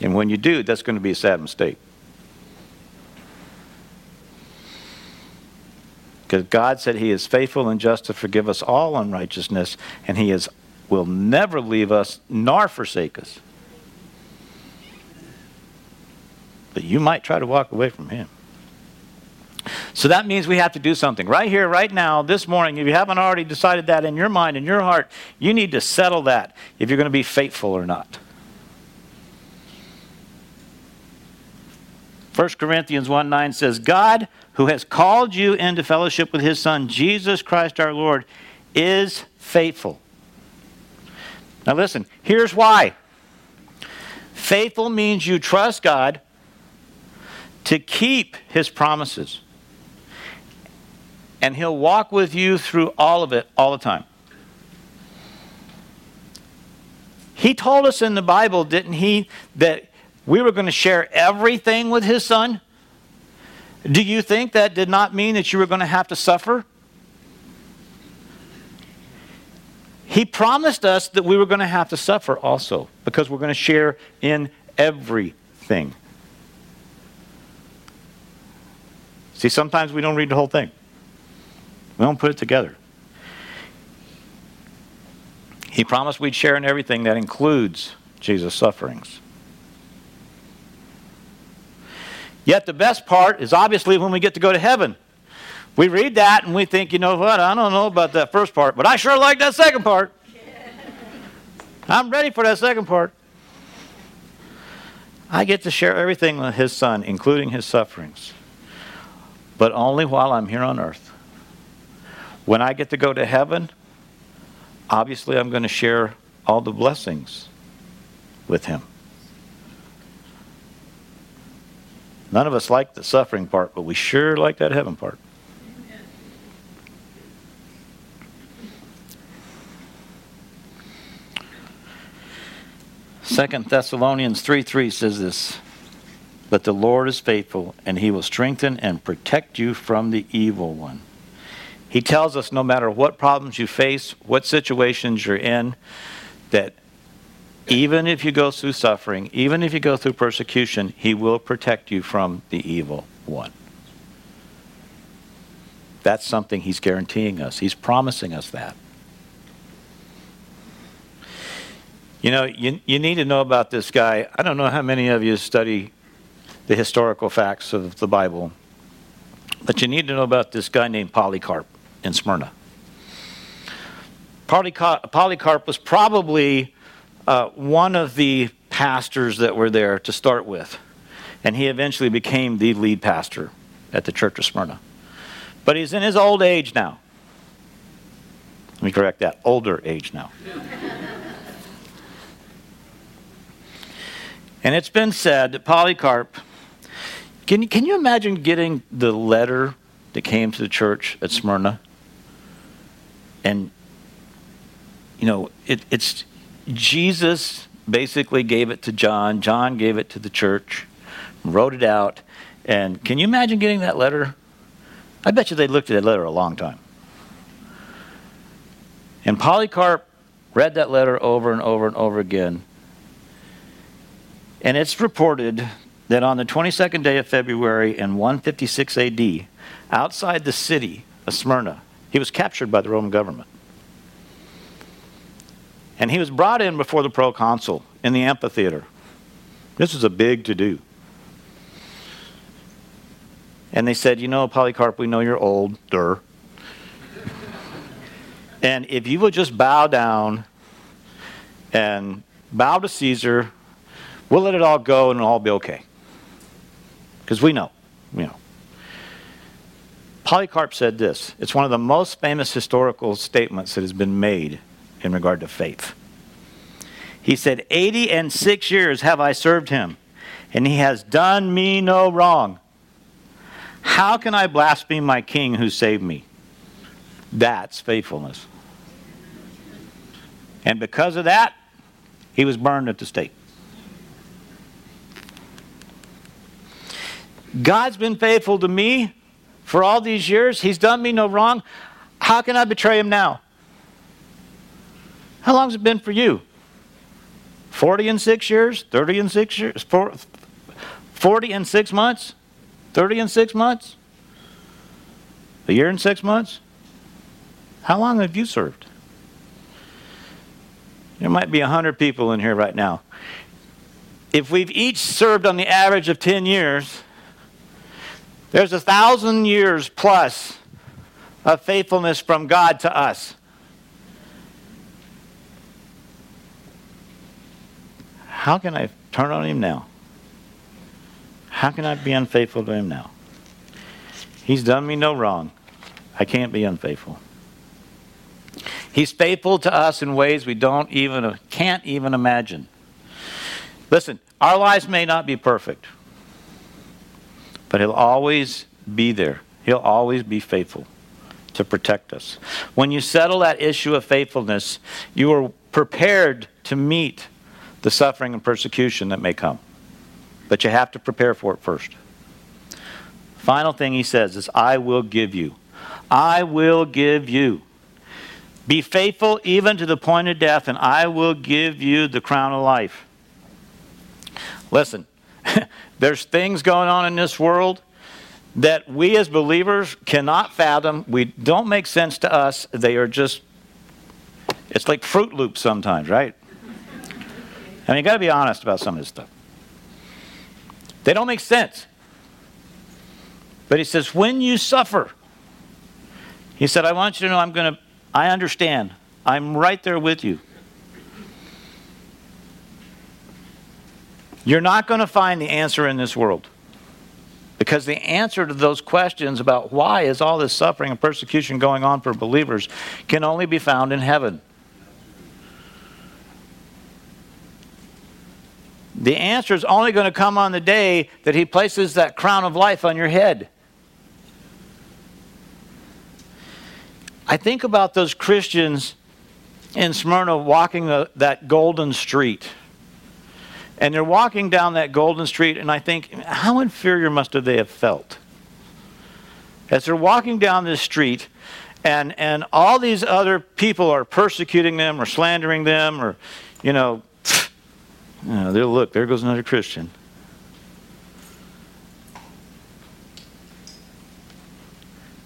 And when you do, that's going to be a sad mistake. Because God said he is faithful and just to forgive us all unrighteousness, and he is will never leave us nor forsake us. But you might try to walk away from him. So that means we have to do something. Right here, right now, this morning, if you haven't already decided that in your mind, in your heart, you need to settle that if you're going to be faithful or not. First Corinthians one nine says, God, who has called you into fellowship with his Son, Jesus Christ our Lord, is faithful. Now listen, here's why. Faithful means you trust God to keep his promises. And he'll walk with you through all of it, all the time. He told us in the Bible, didn't he, that we were going to share everything with his Son? Do you think that did not mean that you were going to have to suffer? He promised us that we were going to have to suffer also, because we're going to share in everything. See, sometimes we don't read the whole thing. We don't put it together. He promised we'd share in everything that includes Jesus' sufferings. Yet the best part is obviously when we get to go to heaven. We read that and we think, you know what, I don't know about that first part, but I sure like that second part. I'm ready for that second part. I get to share everything with his Son, including his sufferings. But only while I'm here on earth. When I get to go to heaven, obviously I'm going to share all the blessings with him. None of us like the suffering part, but we sure like that heaven part. Second Thessalonians three three says this, but the Lord is faithful, and he will strengthen and protect you from the evil one. He tells us no matter what problems you face, what situations you're in, that even if you go through suffering, even if you go through persecution, he will protect you from the evil one. That's something he's guaranteeing us. He's promising us that. You know, you, you need to know about this guy. I don't know how many of you study the historical facts of the Bible, but you need to know about this guy named Polycarp in Smyrna. Polycarp, Polycarp was probably uh, one of the pastors that were there to start with, and he eventually became the lead pastor at the church of Smyrna. But he's in his old age now. Let me correct that, older age now. And it's been said that Polycarp, can you, can you imagine getting the letter that came to the church at Smyrna? And, you know, it, it's Jesus basically gave it to John. John gave it to the church, wrote it out. And can you imagine getting that letter? I bet you they looked at that letter a long time. And Polycarp read that letter over and over and over again. And it's reported that on the twenty-second day of February in one fifty-six A D, outside the city of Smyrna, he was captured by the Roman government. And he was brought in before the proconsul in the amphitheater. This was a big to-do. And they said, you know, Polycarp, we know you're older. And if you would just bow down and bow to Caesar, we'll let it all go and it'll all be okay. Because we know, you know. Polycarp said this. It's one of the most famous historical statements that has been made in regard to faith. He said, eighty and six years have I served him, and he has done me no wrong. How can I blaspheme my king who saved me? That's faithfulness. And because of that, he was burned at the stake. God's been faithful to me for all these years. He's done me no wrong. How can I betray him now? How long has it been for you? Forty and six years? Thirty and six years? Four, Forty and six months? Thirty and six months? A year and six months? How long have you served? There might be a hundred people in here right now. If we've each served on the average of ten years, there's a thousand years plus of faithfulness from God to us. How can I turn on him now? How can I be unfaithful to him now? He's done me no wrong. I can't be unfaithful. He's faithful to us in ways we don't even, can't even imagine. Listen, our lives may not be perfect, but he'll always be there. He'll always be faithful to protect us. When you settle that issue of faithfulness, you are prepared to meet the suffering and persecution that may come. But you have to prepare for it first. Final thing he says is, I will give you. I will give you. Be faithful even to the point of death, and I will give you the crown of life. Listen, there's things going on in this world that we as believers cannot fathom. We don't make sense to us. They are just, it's like Fruit Loops sometimes, right? I mean, you got to be honest about some of this stuff. They don't make sense. But he says, when you suffer, he said, I want you to know I'm going to I understand. I'm right there with you. You're not going to find the answer in this world, because the answer to those questions about why is all this suffering and persecution going on for believers can only be found in heaven. The answer is only going to come on the day that he places that crown of life on your head. I think about those Christians in Smyrna walking the, that Golden Street. And they're walking down that Golden Street, and I think, how inferior must have they have felt? As they're walking down this street, and, and all these other people are persecuting them or slandering them or, you know, you know they'll look, there goes another Christian.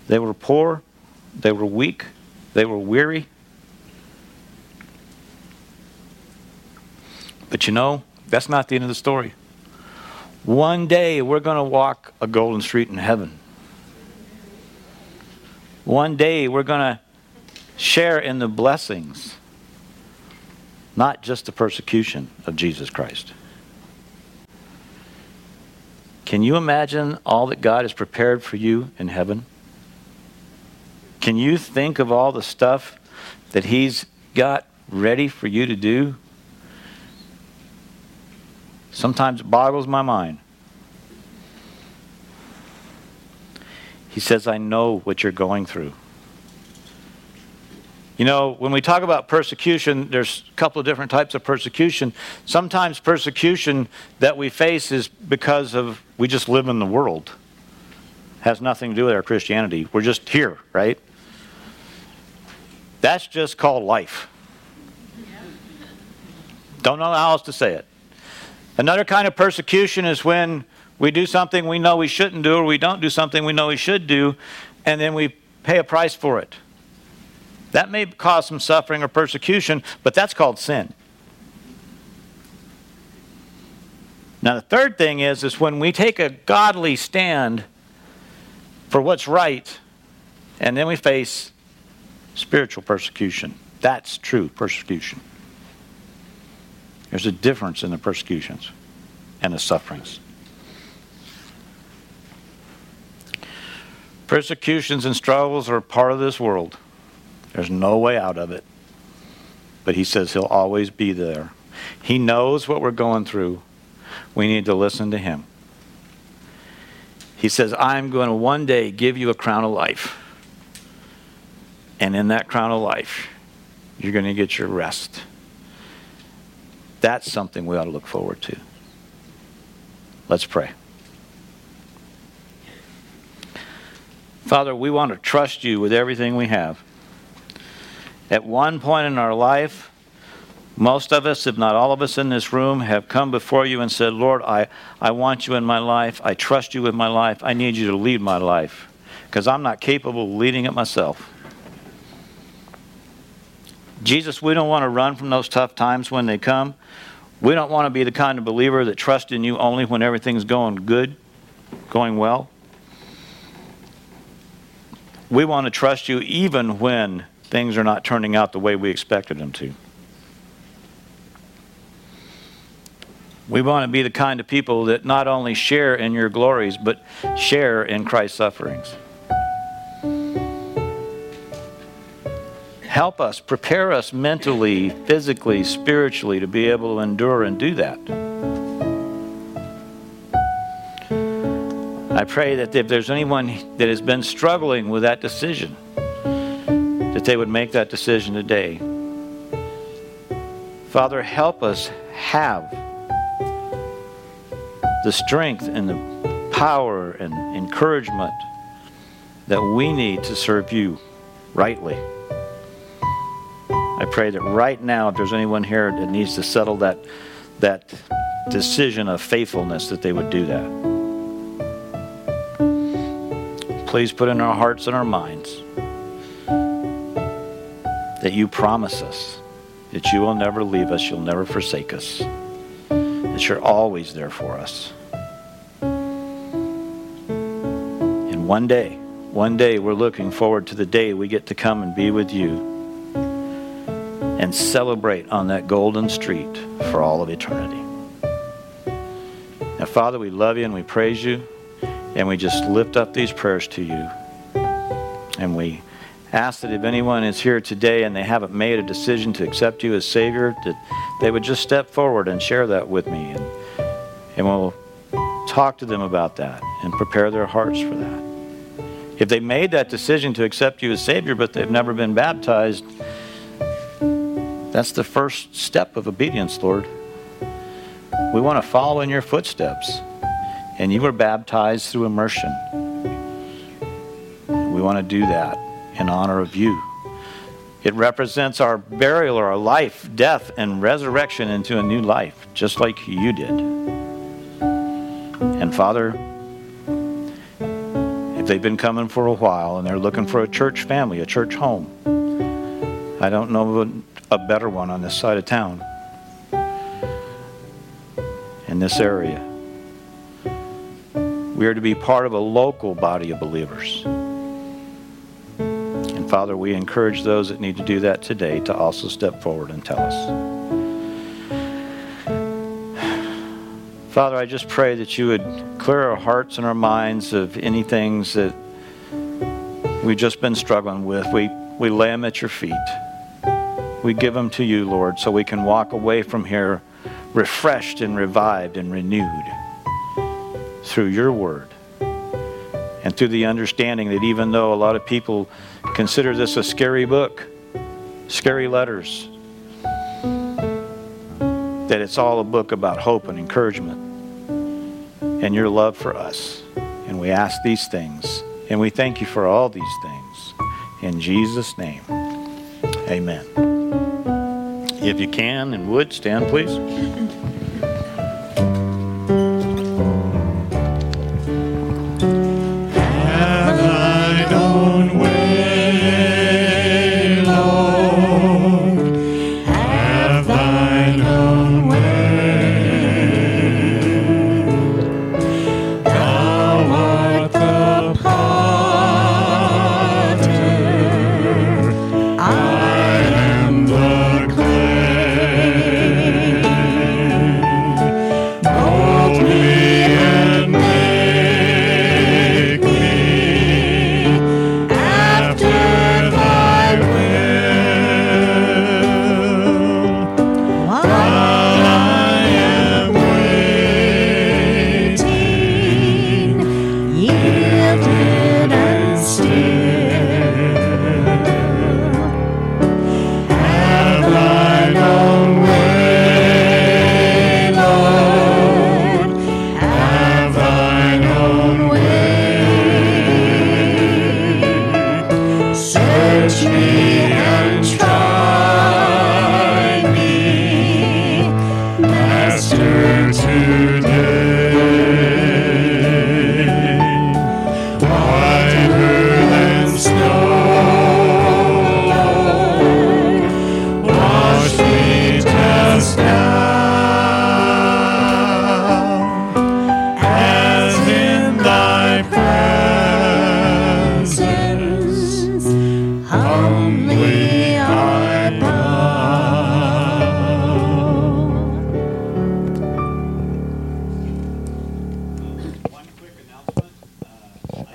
They were poor. They were weak. They were weary. But you know, that's not the end of the story. One day we're going to walk a golden street in heaven. One day we're going to share in the blessings, not just the persecution of Jesus Christ. Can you imagine all that God has prepared for you in heaven? Can you think of all the stuff that he's got ready for you to do? Sometimes it boggles my mind. He says, I know what you're going through. You know, when we talk about persecution, there's a couple of different types of persecution. Sometimes persecution that we face is because of we just live in the world. Has nothing to do with our Christianity. We're just here, right? That's just called life. Don't know how else to say it. Another kind of persecution is when we do something we know we shouldn't do, or we don't do something we know we should do, and then we pay a price for it. That may cause some suffering or persecution, but that's called sin. Now the third thing is, is when we take a godly stand for what's right, and then we face spiritual persecution. That's true persecution. There's a difference in the persecutions and the sufferings. Persecutions and struggles are part of this world. There's no way out of it. But he says he'll always be there. He knows what we're going through. We need to listen to him. He says, I'm going to one day give you a crown of life. And in that crown of life, you're going to get your rest. That's something we ought to look forward to. Let's pray. Father, we want to trust you with everything we have. At one point in our life, most of us, if not all of us in this room, have come before you and said, Lord, I, I want you in my life. I trust you with my life. I need you to lead my life because I'm not capable of leading it myself. Jesus, we don't want to run from those tough times when they come. We don't want to be the kind of believer that trusts in you only when everything's going good, going well. We want to trust you even when things are not turning out the way we expected them to. We want to be the kind of people that not only share in your glories, but share in Christ's sufferings. Help us, prepare us mentally, physically, spiritually to be able to endure and do that. I pray that if there's anyone that has been struggling with that decision, that they would make that decision today. Father, help us have the strength and the power and encouragement that we need to serve you rightly. I pray that right now, if there's anyone here that needs to settle that, that decision of faithfulness, that they would do that. Please put in our hearts and our minds that you promise us that you will never leave us, you'll never forsake us, that you're always there for us. And one day, one day we're looking forward to the day we get to come and be with you and celebrate on that golden street for all of eternity. Now, Father, we love you and we praise you, and we just lift up these prayers to you. And we ask that if anyone is here today and they haven't made a decision to accept you as Savior, that they would just step forward and share that with me. And, and we'll talk to them about that and prepare their hearts for that. If they made that decision to accept you as Savior, but they've never been baptized, that's the first step of obedience, Lord. We want to follow in your footsteps. And you were baptized through immersion. We want to do that in honor of you. It represents our burial, or our life, death, and resurrection into a new life, just like you did. And Father, if they've been coming for a while and they're looking for a church family, a church home, I don't know of a better one on this side of town, in this area. We are to be part of a local body of believers. And Father, we encourage those that need to do that today to also step forward and tell us. Father, I just pray that you would clear our hearts and our minds of any things that we've just been struggling with. We We lay them at your feet. We give them to you, Lord, so we can walk away from here refreshed and revived and renewed through your word and through the understanding that even though a lot of people consider this a scary book, scary letters, that it's all a book about hope and encouragement and your love for us. And we ask these things, and we thank you for all these things. In Jesus' name, amen. If you can and would, stand, please.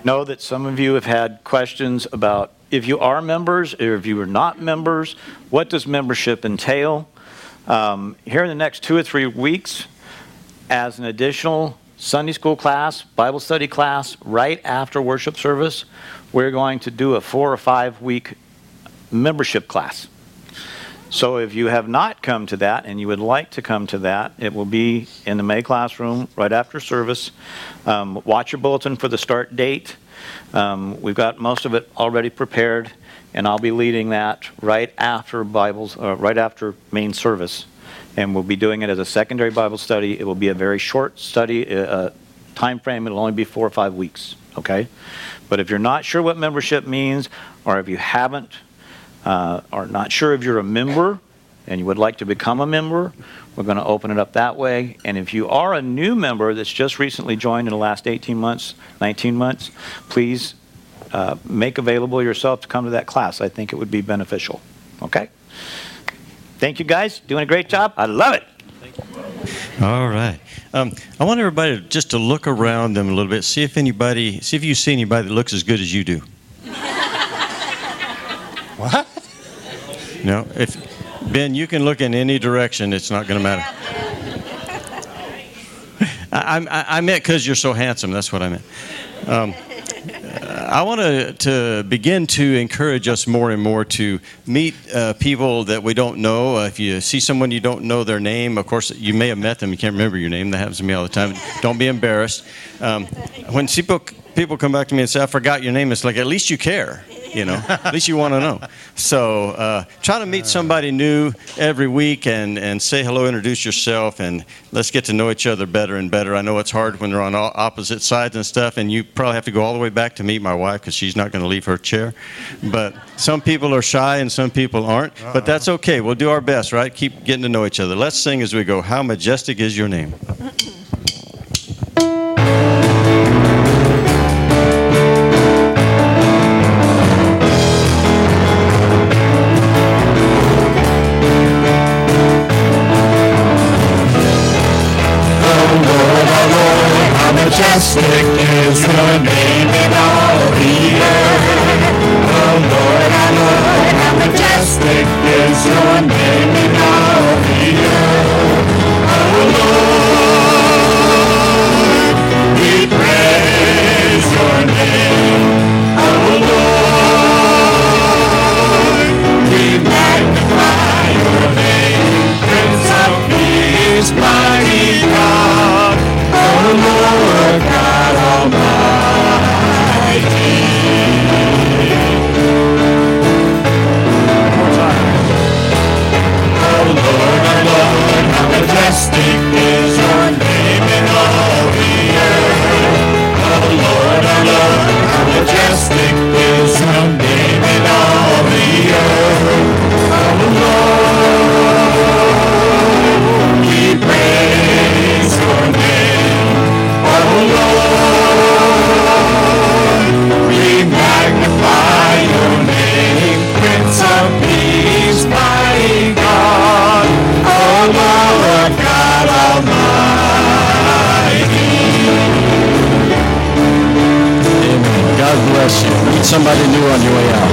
Know that some of you have had questions about if you are members or if you are not members, what does membership entail? Um, here in the next two or three weeks, as an additional Sunday school class, Bible study class, right after worship service, we're going to do a four or five week membership class. So if you have not come to that and you would like to come to that, it will be in the May classroom right after service. Um, watch your bulletin for the start date. Um, we've got most of it already prepared, and I'll be leading that right after Bibles, uh, right after main service, and we'll be doing it as a secondary Bible study. It will be a very short study uh, time frame. It'll only be four or five weeks. Okay, but if you're not sure what membership means, or if you haven't, uh, or not sure if you're a member and you would like to become a member, we're going to open it up that way. And if you are a new member that's just recently joined in the last eighteen months, nineteen months, please uh, make available yourself to come to that class. I think it would be beneficial. Okay? Thank you guys. Doing a great job. I love it. Thank you. All right. Um, I want everybody just to look around them a little bit, see if anybody, see if you see anybody that looks as good as you do. What? No, if... Ben, you can look in any direction. It's not going to matter. I, I, I meant because you're so handsome. That's what I meant. Um, I want to, to begin to encourage us more and more to meet uh, people that we don't know. Uh, if you see someone you don't know their name, of course, you may have met them. You can't remember your name. That happens to me all the time. Don't be embarrassed. Um, when people, people come back to me and say, I forgot your name, it's like, at least you care. You know, at least you want to know. So uh, try to meet somebody new every week and, and say hello, introduce yourself, and let's get to know each other better and better. I know it's hard when they're on all opposite sides and stuff, and you probably have to go all the way back to meet my wife because she's not going to leave her chair. But some people are shy and some people aren't. Uh-uh. But that's okay. We'll do our best, right? Keep getting to know each other. Let's sing as we go. How majestic is your name? Majestic is your name in all the earth. Oh Lord, our Lord, how majestic is your name in all the earth. Oh Lord, we praise your name. Oh Lord, we magnify your name. Prince of Peace, mighty God. Oh Lord, God Almighty. One more time. Oh Lord, our Lord, how majestic is your name in all the earth. Oh Lord, our Lord, how majestic is your name in all the earth. Oh Lord, we praise your name. Oh Lord, we magnify your name, Prince of Peace, mighty God, oh Lord, God Almighty. Amen. God bless you. Meet somebody new on your way out.